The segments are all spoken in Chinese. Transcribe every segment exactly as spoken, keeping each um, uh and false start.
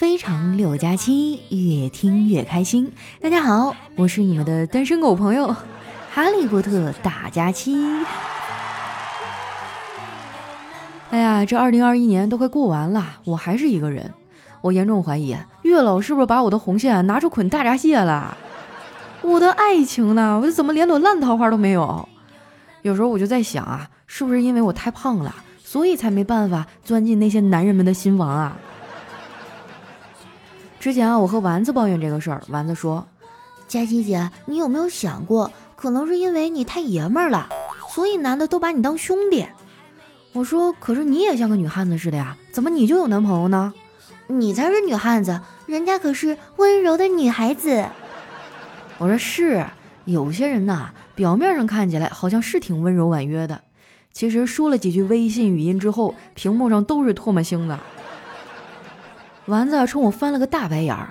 非常六加七，越听越开心。大家好，我是你们的单身狗朋友哈利波特大假期。哎呀，这二零二一年都快过完了，我还是一个人。我严重怀疑月老是不是把我的红线拿出捆大闸蟹了？我的爱情呢？我怎么连朵烂桃花都没有？有时候我就在想啊，是不是因为我太胖了，所以才没办法钻进那些男人们的心房啊？之前啊，我和丸子抱怨这个事儿，丸子说：“佳琪姐，你有没有想过，可能是因为你太爷们儿了，所以男的都把你当兄弟？”我说：“可是你也像个女汉子似的呀，怎么你就有男朋友呢？你才是女汉子，人家可是温柔的女孩子。”我说：“是，有些人呐，表面上看起来好像是挺温柔婉约的，其实说了几句微信语音之后，屏幕上都是唾沫星子。”丸子冲我翻了个大白眼儿，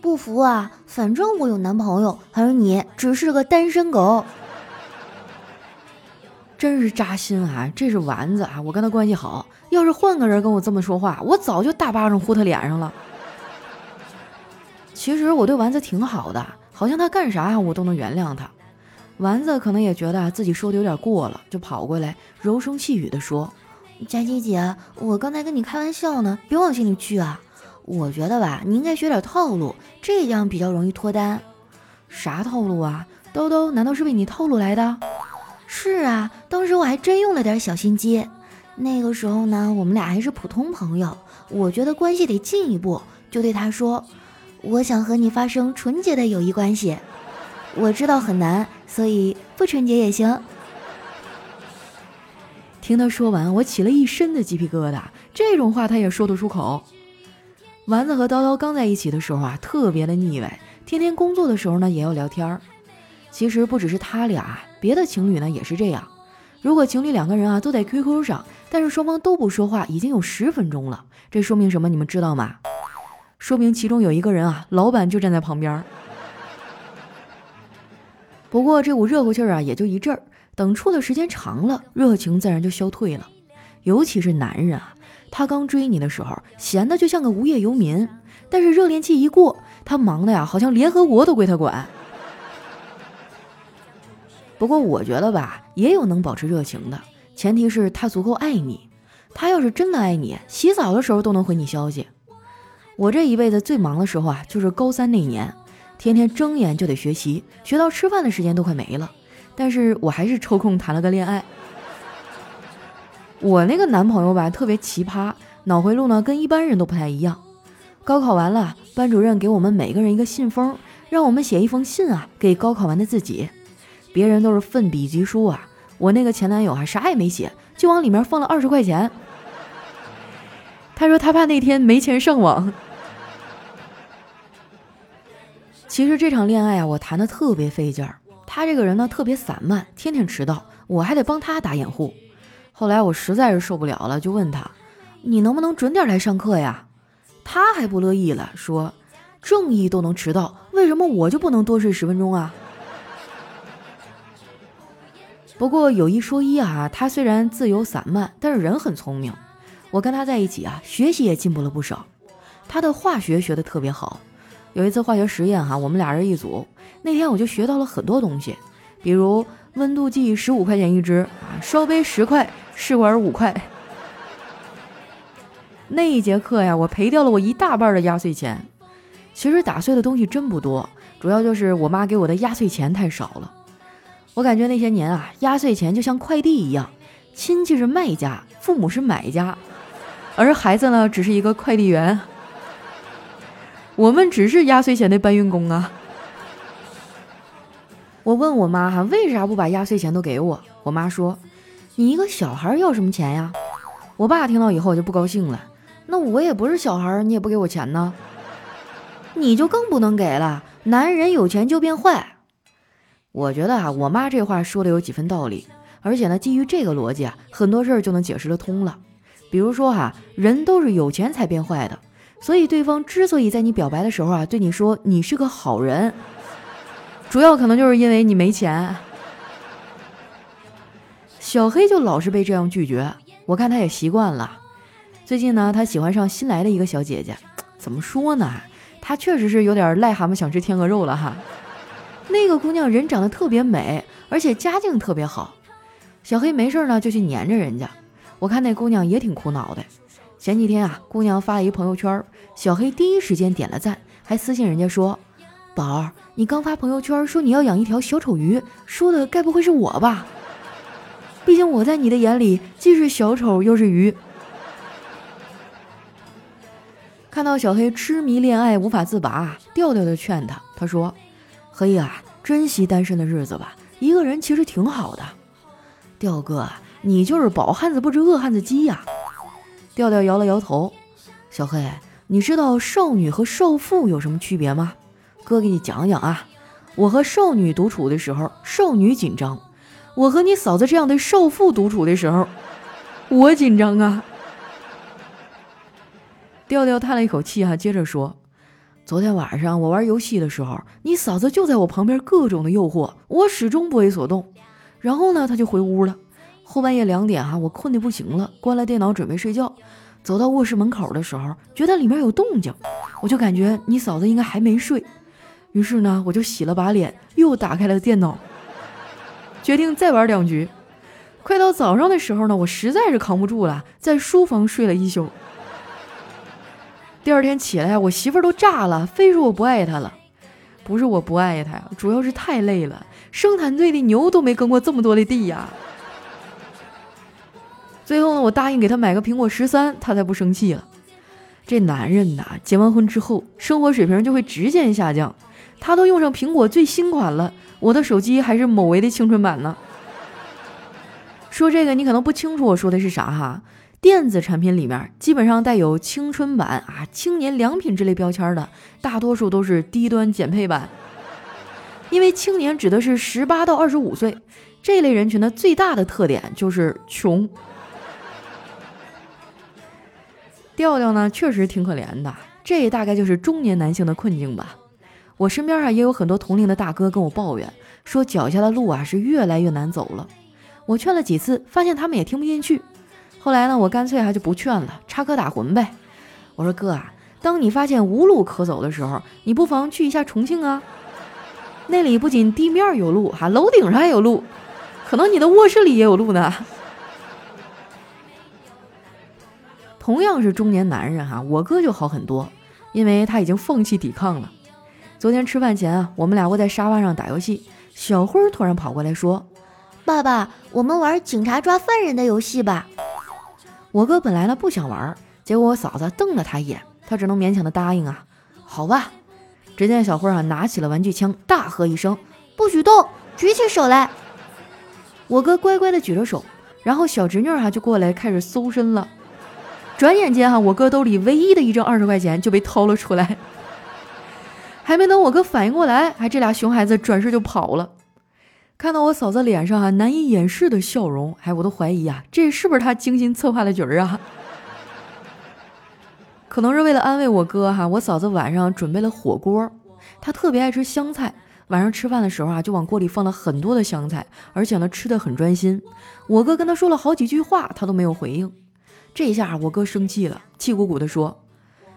不服啊？反正我有男朋友，而你只是个单身狗，真是扎心啊！这是丸子啊，我跟他关系好，要是换个人跟我这么说话，我早就大巴掌呼他脸上了。其实我对丸子挺好的，好像他干啥我都能原谅他。丸子可能也觉得自己说的有点过了，就跑过来柔声细语地说：“佳琪姐，我刚才跟你开玩笑呢，别往心里去啊。我觉得吧，你应该学点套路，这样比较容易脱单。”“啥套路啊？兜兜难道是被你套路来的？”“是啊，当时我还真用了点小心机。那个时候呢，我们俩还是普通朋友，我觉得关系得进一步，就对他说，我想和你发生纯洁的友谊关系。我知道很难，所以不纯洁也行。”听他说完，我起了一身的鸡皮疙瘩，这种话他也说得出口。丸子和叨叨刚在一起的时候啊，特别的腻歪，天天工作的时候呢也要聊天儿。其实不只是他俩，别的情侣呢也是这样。如果情侣两个人啊都在 Q Q 上，但是双方都不说话，已经有十分钟了，这说明什么？你们知道吗？说明其中有一个人啊，老板就站在旁边。不过这股热乎气儿啊也就一阵儿，等处的时间长了，热情自然就消退了。尤其是男人啊。他刚追你的时候闲得就像个无业游民，但是热恋期一过，他忙的呀好像联合国都归他管。不过我觉得吧，也有能保持热情的，前提是他足够爱你。他要是真的爱你，洗澡的时候都能回你消息。我这一辈子最忙的时候啊，就是高三那年，天天睁眼就得学习，学到吃饭的时间都快没了，但是我还是抽空谈了个恋爱。我那个男朋友吧特别奇葩，脑回路呢跟一般人都不太一样。高考完了，班主任给我们每个人一个信封，让我们写一封信啊给高考完的自己。别人都是奋笔疾书啊，我那个前男友啊啥也没写，就往里面放了二十块钱。他说他怕那天没钱上网。其实这场恋爱啊，我谈的特别费劲儿。他这个人呢特别散漫，天天迟到，我还得帮他打掩护。后来我实在是受不了了，就问他，你能不能准点来上课呀？他还不乐意了，说正义都能迟到，为什么我就不能多睡十分钟啊？不过有一说一啊，他虽然自由散漫，但是人很聪明。我跟他在一起啊，学习也进步了不少。他的化学学得特别好，有一次化学实验啊，我们俩人一组，那天我就学到了很多东西，比如温度计十五块钱一只啊，烧杯十块，试管五块。那一节课呀，我赔掉了我一大半的压岁钱。其实打碎的东西真不多，主要就是我妈给我的压岁钱太少了。我感觉那些年啊，压岁钱就像快递一样，亲戚是卖家，父母是买家，而孩子呢，只是一个快递员。我们只是压岁钱的搬运工啊。我问我妈哈，为啥不把压岁钱都给我？我妈说，你一个小孩要什么钱呀？我爸听到以后就不高兴了，那我也不是小孩，你也不给我钱呢，你就更不能给了，男人有钱就变坏。我觉得啊，我妈这话说的有几分道理，而且呢，基于这个逻辑啊，很多事儿就能解释得通了。比如说哈、啊，人都是有钱才变坏的，所以对方之所以在你表白的时候啊，对你说你是个好人，主要可能就是因为你没钱。小黑就老是被这样拒绝，我看他也习惯了。最近呢，他喜欢上新来的一个小姐姐，怎么说呢，她确实是有点癞蛤蟆想吃天鹅肉了哈。那个姑娘人长得特别美，而且家境特别好，小黑没事呢就去黏着人家。我看那姑娘也挺苦恼的。前几天啊，姑娘发了一朋友圈，小黑第一时间点了赞，还私信人家说，宝儿，你刚发朋友圈说你要养一条小丑鱼，说的该不会是我吧？毕竟我在你的眼里既是小丑又是鱼。看到小黑痴迷恋爱无法自拔，调调就劝他，他说，黑啊，珍惜单身的日子吧，一个人其实挺好的。调哥，你就是饱汉子不知饿汉子饥呀、啊。调调摇了摇头，小黑，你知道少女和少妇有什么区别吗？哥给你讲讲啊，我和少女独处的时候，少女紧张；我和你嫂子这样的少妇独处的时候，我紧张啊。调调叹了一口气啊，接着说，昨天晚上我玩游戏的时候，你嫂子就在我旁边各种的诱惑，我始终不为所动。然后呢，她就回屋了。后半夜两点啊，我困得不行了，关了电脑准备睡觉。走到卧室门口的时候，觉得里面有动静，我就感觉你嫂子应该还没睡。于是呢，我就洗了把脸，又打开了电脑，决定再玩两局。快到早上的时候呢，我实在是扛不住了，在书房睡了一宿。第二天起来，我媳妇儿都炸了，非说我不爱她了。不是我不爱她，主要是太累了，生产队的牛都没耕过这么多的地呀。最后呢，我答应给她买个苹果十三，她才不生气了。这男人呐，结完婚之后，生活水平就会直线下降。他都用上苹果最新款了，我的手机还是某为的青春版呢。说这个你可能不清楚我说的是啥哈，电子产品里面基本上带有青春版啊、青年良品之类标签的，大多数都是低端减配版。因为青年指的是十八到二十五岁，这类人群的最大的特点就是穷。调调呢，确实挺可怜的，这大概就是中年男性的困境吧。我身边啊也有很多同龄的大哥跟我抱怨，说脚下的路啊是越来越难走了。我劝了几次，发现他们也听不进去。后来呢，我干脆还就不劝了，插科打诨呗。我说，哥啊，当你发现无路可走的时候，你不妨去一下重庆啊，那里不仅地面有路，还楼顶上还有路，可能你的卧室里也有路呢。同样是中年男人哈、啊，我哥就好很多，因为他已经放弃抵抗了。昨天吃饭前啊，我们俩窝在沙发上打游戏，小辉突然跑过来说，爸爸，我们玩警察抓犯人的游戏吧。我哥本来呢不想玩，结果我嫂子瞪了他一眼，他只能勉强的答应啊，好吧。只见小辉啊拿起了玩具枪，大喝一声，不许动，举起手来。我哥乖乖的举着手，然后小侄女啊就过来开始搜身了。转眼间啊，我哥兜里唯一的一张二十块钱就被掏了出来。还没等我哥反应过来，还这俩熊孩子转身就跑了。看到我嫂子脸上啊难以掩饰的笑容，哎，我都怀疑啊，这是不是她精心策划的局儿啊？可能是为了安慰我哥哈、啊，我嫂子晚上准备了火锅，她特别爱吃香菜，晚上吃饭的时候啊，就往锅里放了很多的香菜，而且呢吃得很专心。我哥跟她说了好几句话，她都没有回应。这一下我哥生气了，气鼓鼓地说，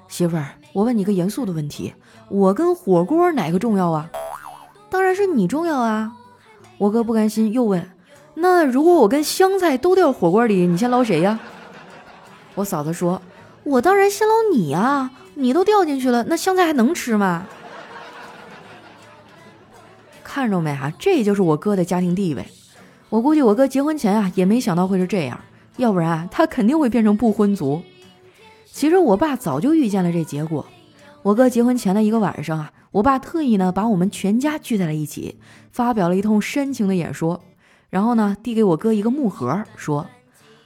媳妇儿，我问你个严肃的问题，我跟火锅哪个重要啊？当然是你重要啊。我哥不甘心又问，那如果我跟香菜都掉火锅里，你先捞谁呀？我嫂子说，我当然先捞你啊，你都掉进去了，那香菜还能吃吗？看着没啊，这就是我哥的家庭地位。我估计我哥结婚前啊也没想到会是这样，要不然啊他肯定会变成不婚族。其实我爸早就预见了这结果。我哥结婚前的一个晚上啊，我爸特意呢把我们全家聚在了一起，发表了一通煽情的演说，然后呢递给我哥一个木盒，说，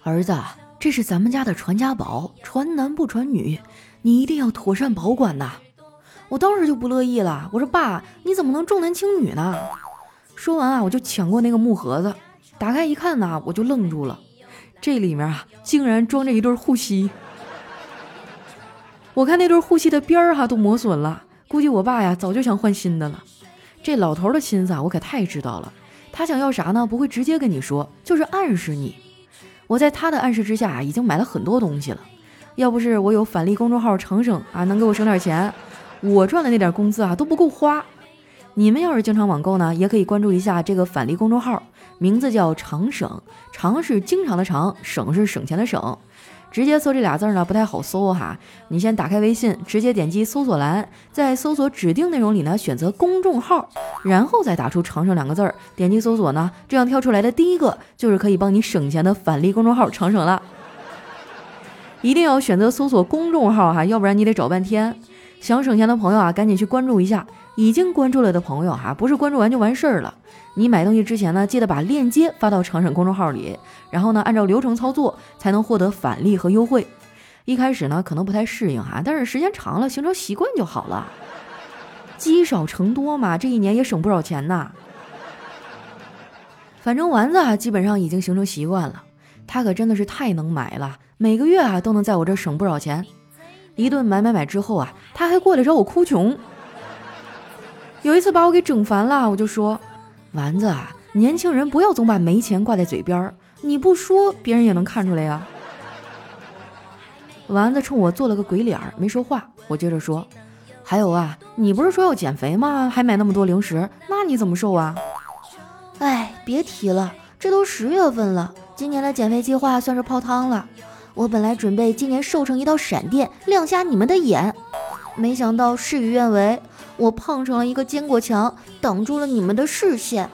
儿子，这是咱们家的传家宝，传男不传女，你一定要妥善保管呐。我当时就不乐意了，我说，爸，你怎么能重男轻女呢？说完啊，我就抢过那个木盒子，打开一看呢，我就愣住了，这里面啊竟然装着一对护膝。我看那对护膝的边儿、啊、哈都磨损了，估计我爸呀早就想换新的了。这老头的心思啊，我可太知道了。他想要啥呢？不会直接跟你说，就是暗示你。我在他的暗示之下已经买了很多东西了。要不是我有返利公众号程程啊，能给我省点钱，我赚的那点工资啊都不够花。你们要是经常网购呢，也可以关注一下这个返利公众号，名字叫长省，长是经常的长，省是省钱的省。直接搜这俩字呢不太好搜哈，你先打开微信，直接点击搜索栏，在搜索指定内容里呢选择公众号，然后再打出长省两个字儿，点击搜索呢，这样跳出来的第一个就是可以帮你省钱的返利公众号长省了。一定要选择搜索公众号哈，要不然你得找半天。想省钱的朋友啊，赶紧去关注一下。已经关注了的朋友哈、啊，不是关注完就完事儿了。你买东西之前呢，记得把链接发到长省公众号里，然后呢，按照流程操作才能获得返利和优惠。一开始呢，可能不太适应哈、啊，但是时间长了，形成习惯就好了。积少成多嘛，这一年也省不少钱呐。反正丸子啊，基本上已经形成习惯了，他可真的是太能买了，每个月啊都能在我这省不少钱。一顿买买买之后啊，他还过来找我哭穷。有一次把我给整烦了，我就说：“丸子啊，年轻人不要总把没钱挂在嘴边，你不说别人也能看出来呀。”丸子冲我做了个鬼脸，没说话。我接着说：“还有啊，你不是说要减肥吗？还买那么多零食，那你怎么瘦啊？”哎，别提了，这都十月份了，今年的减肥计划算是泡汤了。我本来准备今年瘦成一道闪电，亮瞎你们的眼，没想到事与愿违，我胖成了一个坚果墙，挡住了你们的视线。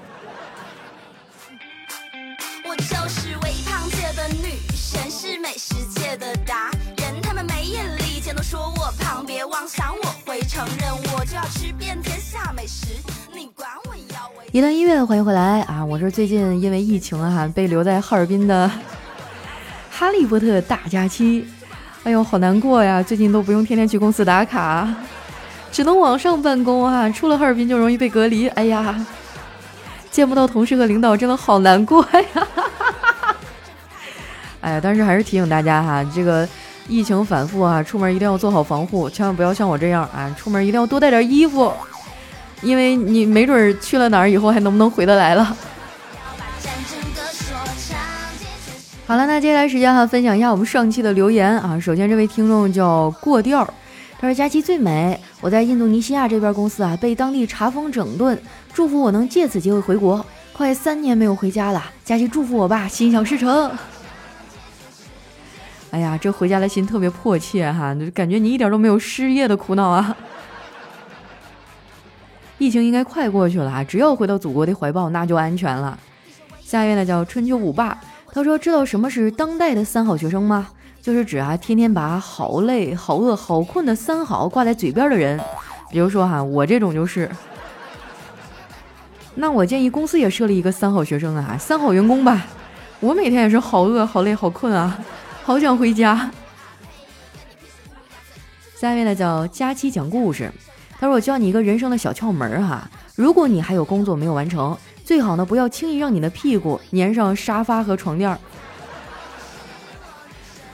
我就是微胖界的女神，是美食界的达人，他们没眼力见都说我胖，别妄想我会承认，我就要吃遍天下美食，你管我要我。一段音乐，欢迎回来啊！我是最近因为疫情啊被留在哈尔滨的哈利波特大假期，哎呦好难过呀，最近都不用天天去公司打卡，只能网上办公啊，出了哈尔滨就容易被隔离，哎呀见不到同事和领导真的好难过呀。哎呀，但是还是提醒大家哈，这个疫情反复啊，出门一定要做好防护，千万不要像我这样啊，出门一定要多带点衣服，因为你没准去了哪儿以后还能不能回得来了。好了，那接下来时间哈，分享一下我们上期的留言啊。首先这位听众叫过调，他说佳期最美，我在印度尼西亚这边公司啊被当地查封整顿，祝福我能借此机会回国，快三年没有回家了，佳期祝福我吧，心想事成。哎呀，这回家的心特别迫切哈，就感觉你一点都没有失业的苦恼啊。疫情应该快过去了啊，只要回到祖国的怀抱，那就安全了。下一位呢叫春秋五霸。他说知道什么是当代的三好学生吗？就是指啊天天把好累好饿好困的三好挂在嘴边的人，比如说哈、啊、我这种就是。那我建议公司也设立一个三好学生啊，三好员工吧，我每天也是好饿好累好困啊，好想回家。下面呢叫佳期讲故事，他说我教你一个人生的小窍门哈、啊，如果你还有工作没有完成，最好呢不要轻易让你的屁股粘上沙发和床垫。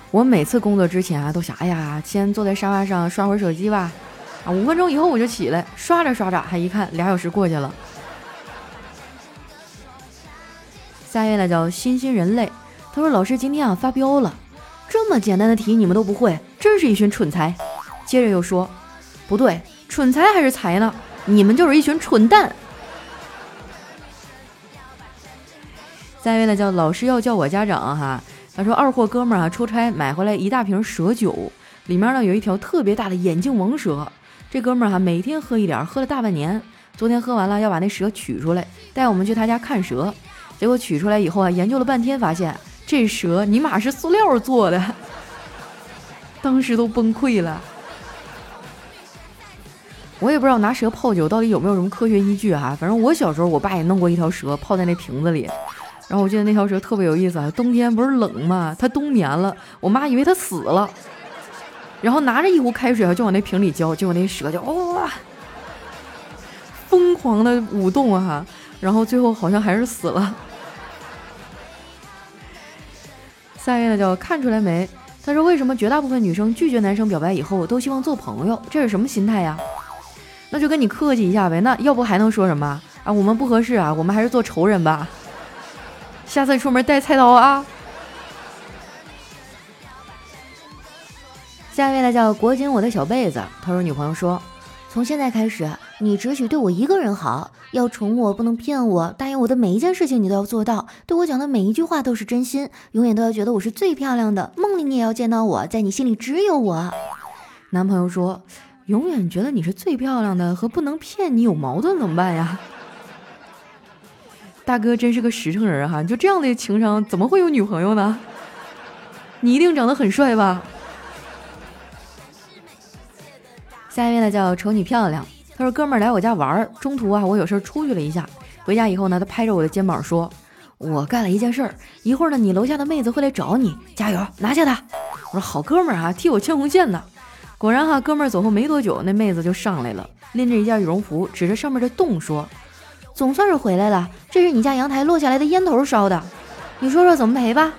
我每次工作之前啊都想，哎呀先坐在沙发上刷会儿手机吧，啊五分钟以后我就起来，刷着刷着还一看俩小时过去了。下一位呢叫欣欣人类，他说老师今天啊发飙了，这么简单的题你们都不会，真是一群蠢才。接着又说不对，蠢才还是才呢，你们就是一群蠢蛋。下一位呢叫老师要叫我家长哈，他说二货哥们儿啊出差买回来一大瓶蛇酒，里面呢有一条特别大的眼镜王蛇，这哥们儿哈每天喝一点，喝了大半年，昨天喝完了要把那蛇取出来，带我们去他家看蛇，结果取出来以后啊研究了半天，发现这蛇尼玛是塑料做的，当时都崩溃了。我也不知道拿蛇泡酒到底有没有什么科学依据哈、啊，反正我小时候我爸也弄过一条蛇泡在那瓶子里，然后我记得那条蛇特别有意思啊，冬天不是冷嘛，它冬眠了，我妈以为它死了，然后拿着一壶开水就往那瓶里浇，结果那蛇就哇、哦、疯狂的舞动啊，然后最后好像还是死了。下一位呢叫看出来没，他说为什么绝大部分女生拒绝男生表白以后都希望做朋友，这是什么心态呀？那就跟你客气一下呗，那要不还能说什么啊，我们不合适啊，我们还是做仇人吧，下次出门带菜刀啊。下一位呢叫国锦我的小被子，他说女朋友说，从现在开始你只许对我一个人好，要宠我，不能骗我，答应我的每一件事情你都要做到，对我讲的每一句话都是真心，永远都要觉得我是最漂亮的，梦里你也要见到我，在你心里只有我。男朋友说，永远觉得你是最漂亮的和不能骗你有矛盾怎么办呀？大哥真是个实诚人哈、啊，就这样的情商怎么会有女朋友呢？你一定长得很帅吧。下一位呢叫丑你漂亮，他说哥们儿来我家玩，中途啊我有事出去了一下，回家以后呢他拍着我的肩膀说，我干了一件事儿，一会儿呢你楼下的妹子会来找你，加油拿下她。我说好哥们儿啊，替我牵红线呢。果然哈、啊、哥们儿走后没多久，那妹子就上来了，拎着一件羽绒服指着上面的洞说，总算是回来了，这是你家阳台落下来的烟头烧的，你说说怎么赔吧。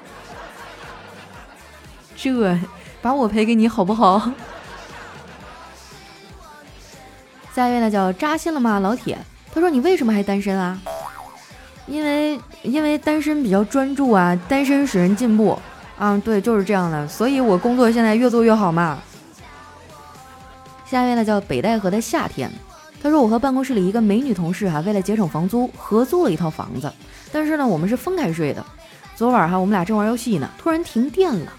这把我赔给你好不好？下一位呢叫扎心了吗老铁，他说你为什么还单身啊？因为因为单身比较专注啊，单身使人进步啊，对就是这样的，所以我工作现在越做越好嘛。下一位呢叫北戴河的夏天，他说我和办公室里一个美女同事啊，为了节省房租合租了一套房子，但是呢我们是分开睡的。昨晚哈、啊、我们俩正玩游戏呢，突然停电了，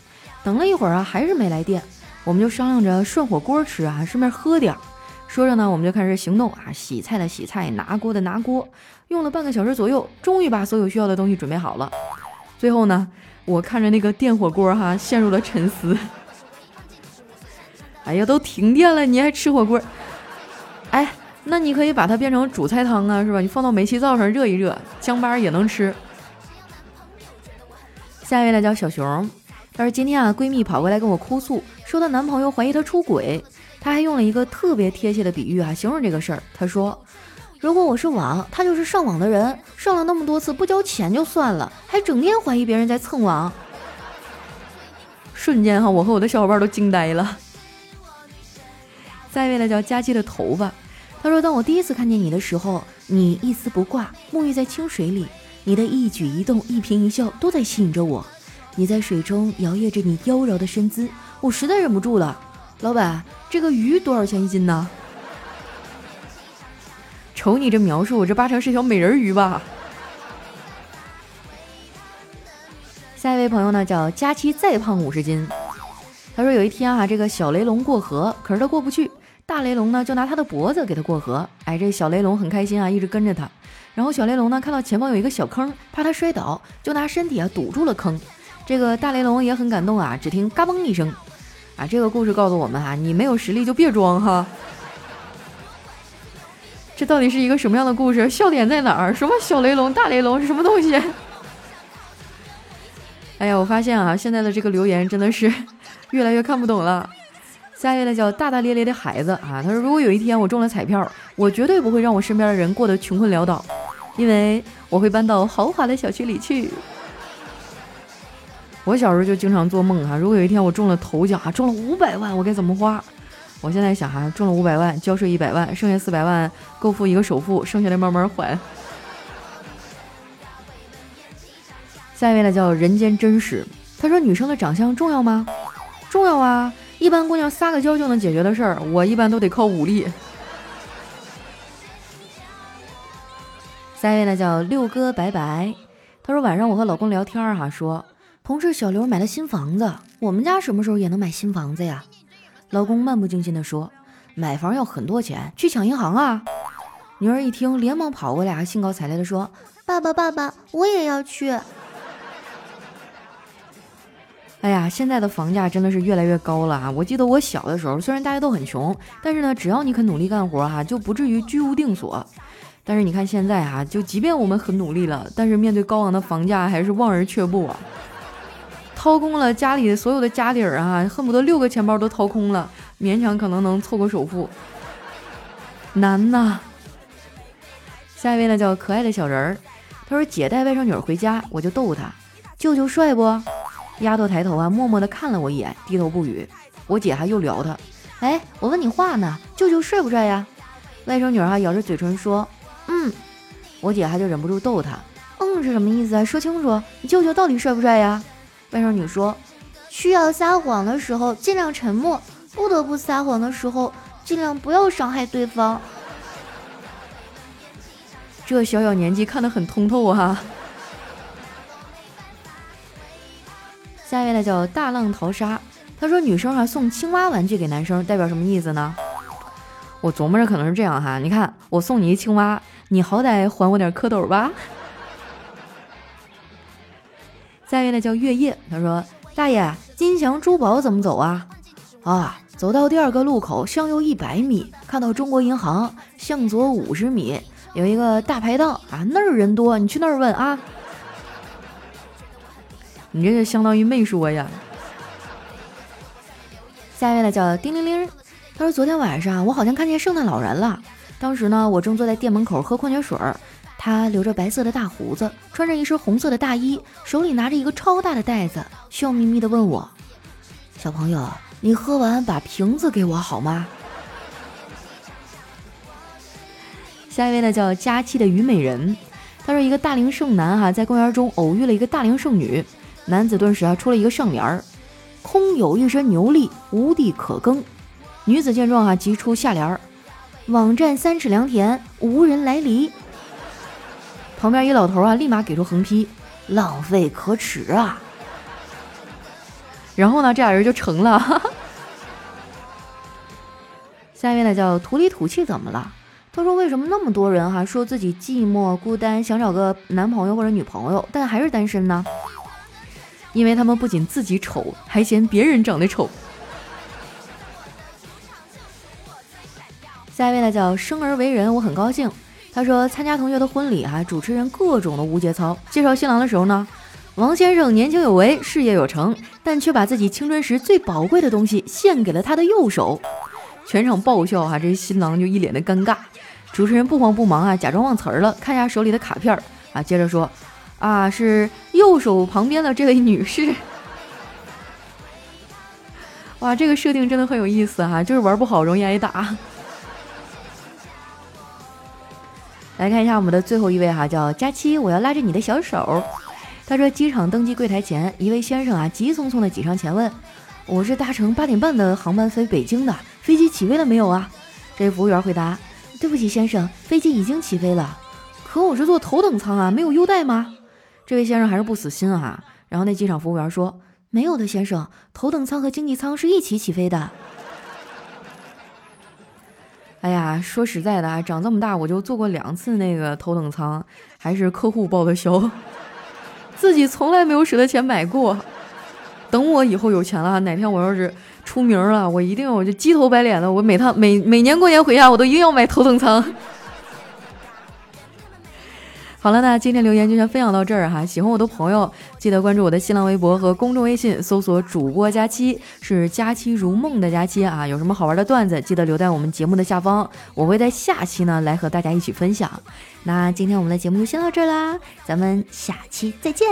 等了一会儿啊还是没来电，我们就商量着涮火锅吃啊，顺便喝点儿。说着呢我们就开始行动啊，洗菜的洗菜，拿锅的拿锅，用了半个小时左右，终于把所有需要的东西准备好了。最后呢我看着那个电火锅哈、啊、陷入了沉思。哎呀都停电了你还吃火锅，哎那你可以把它变成煮菜汤啊，是吧，你放到煤气灶上热一热，姜巴也能吃。下一位呢叫小熊，她说今天啊闺蜜跑过来跟我哭诉，说她男朋友怀疑她出轨，他还用了一个特别贴切的比喻啊，形容这个事儿。他说，如果我是网，他就是上网的人，上了那么多次不交钱就算了，还整天怀疑别人在蹭网。瞬间哈、啊，我和我的小伙伴都惊呆了。再一位呢叫佳期的头发，他说，当我第一次看见你的时候，你一丝不挂，沐浴在清水里，你的一举一动一颦一笑都在吸引着我，你在水中摇曳着你妖娆的身姿，我实在忍不住了，老板这个鱼多少钱一斤呢？瞅你这描述，我这八成是条美人鱼吧。下一位朋友呢叫佳期再胖五十斤，他说有一天啊这个小雷龙过河，可是他过不去，大雷龙呢就拿他的脖子给他过河，哎这小雷龙很开心啊，一直跟着他，然后小雷龙呢看到前方有一个小坑，怕他摔倒，就拿身体啊堵住了坑，这个大雷龙也很感动啊，只听嘎嘣一声啊，这个故事告诉我们啊，你没有实力就别装哈。这到底是一个什么样的故事？笑点在哪儿？什么小雷龙、大雷龙是什么东西？哎呀，我发现啊，现在的这个留言真的是越来越看不懂了。下一位呢叫大大咧咧的孩子啊，他说如果有一天我中了彩票，我绝对不会让我身边的人过得穷困潦倒，因为我会搬到豪华的小区里去。我小时候就经常做梦啊，如果有一天我中了头奖啊，中了五百万，我该怎么花？我现在想啊，中了五百万，交税一百万，剩下四百万够付一个首付，剩下的慢慢还。下一位呢叫人间真实，他说女生的长相重要吗？重要啊，一般姑娘撒个娇就能解决的事儿，我一般都得靠武力。下一位呢叫六哥白白，他说晚上我和老公聊天啊，说同事小刘买了新房子，我们家什么时候也能买新房子呀？老公漫不经心地说，买房要很多钱，去抢银行啊。女儿一听连忙跑过来，兴高采烈地说，爸爸爸爸我也要去。哎呀现在的房价真的是越来越高了啊！我记得我小的时候，虽然大家都很穷，但是呢只要你肯努力干活啊，就不至于居无定所。但是你看现在啊，就即便我们很努力了，但是面对高昂的房价还是望而却步啊，掏空了家里所有的家底儿啊，恨不得六个钱包都掏空了，勉强可能能凑个首付，难呐。下一位呢叫可爱的小人儿，他说姐带外甥女儿回家，我就逗她，舅舅帅不？丫头抬头啊，默默地看了我一眼，低头不语。我姐还又聊他，哎，我问你话呢，舅舅帅不帅呀？外甥女儿啊咬着嘴唇说，嗯。我姐还就忍不住逗她，嗯是什么意思啊？说清楚，你舅舅到底帅不帅呀？外甥女说，需要撒谎的时候尽量沉默，不得不撒谎的时候尽量不要伤害对方。这小小年纪看得很通透啊。下一位呢叫大浪淘沙，他说女生啊送青蛙玩具给男生代表什么意思呢？我琢磨着可能是这样哈，你看我送你一青蛙，你好歹还我点蝌蚪吧。下一位呢叫月夜，他说大爷金祥珠宝怎么走啊？啊，走到第二个路口向右一百米，看到中国银行，向左五十米有一个大排档啊，那儿人多，你去那儿问啊。你这就相当于没说呀。下一位呢叫叮铃铃，他说昨天晚上我好像看见圣诞老人了，当时呢我正坐在店门口喝矿泉水，他留着白色的大胡子，穿着一身红色的大衣，手里拿着一个超大的袋子，笑眯眯地问我，小朋友你喝完把瓶子给我好吗？下一位呢叫佳期的虞美人，他说一个大龄剩男哈、啊、在公园中偶遇了一个大龄剩女，男子顿时啊出了一个上联，空有一身牛力，无地可耕。女子见状啊即出下联，网占三尺良田，无人来犁。旁边一老头啊立马给出横批，浪费可耻啊。然后呢这俩人就成了。哈哈。下一位呢叫土里土气怎么了，他说为什么那么多人哈、啊、说自己寂寞孤单，想找个男朋友或者女朋友，但还是单身呢？因为他们不仅自己丑，还嫌别人长得丑。下一位呢叫生而为人我很高兴，他说参加同学的婚礼啊，主持人各种的无节操，介绍新郎的时候呢，王先生年轻有为，事业有成，但却把自己青春时最宝贵的东西献给了他的右手，全场爆笑啊，这新郎就一脸的尴尬，主持人不慌不忙啊，假装忘词儿了，看一下手里的卡片啊，接着说啊，是右手旁边的这位女士。哇，这个设定真的很有意思啊，就是玩不好容易挨打。来看一下我们的最后一位哈、啊，叫佳期我要拉着你的小手，他说机场登机柜台前一位先生啊急匆匆的挤上前问，我是搭乘八点半的航班飞北京的，飞机起飞了没有啊？这服务员回答，对不起先生，飞机已经起飞了。可我是坐头等舱啊，没有优待吗？这位先生还是不死心啊，然后那机场服务员说，没有的先生，头等舱和经济舱是一起起飞的。哎呀，说实在的啊，长这么大我就坐过两次那个头等舱，还是客户报的销，自己从来没有舍得钱买过。等我以后有钱了，哪天我要是出名了，我一定我就鸡头白脸的，我每趟每每年过年回家我都一定要买头等舱。好了，那今天留言就先分享到这儿哈。喜欢我的朋友，记得关注我的新浪微博和公众微信，搜索主播佳期，是佳期如梦的佳期啊。有什么好玩的段子，记得留在我们节目的下方，我会在下期呢来和大家一起分享。那今天我们的节目就先到这儿啦，咱们下期再见。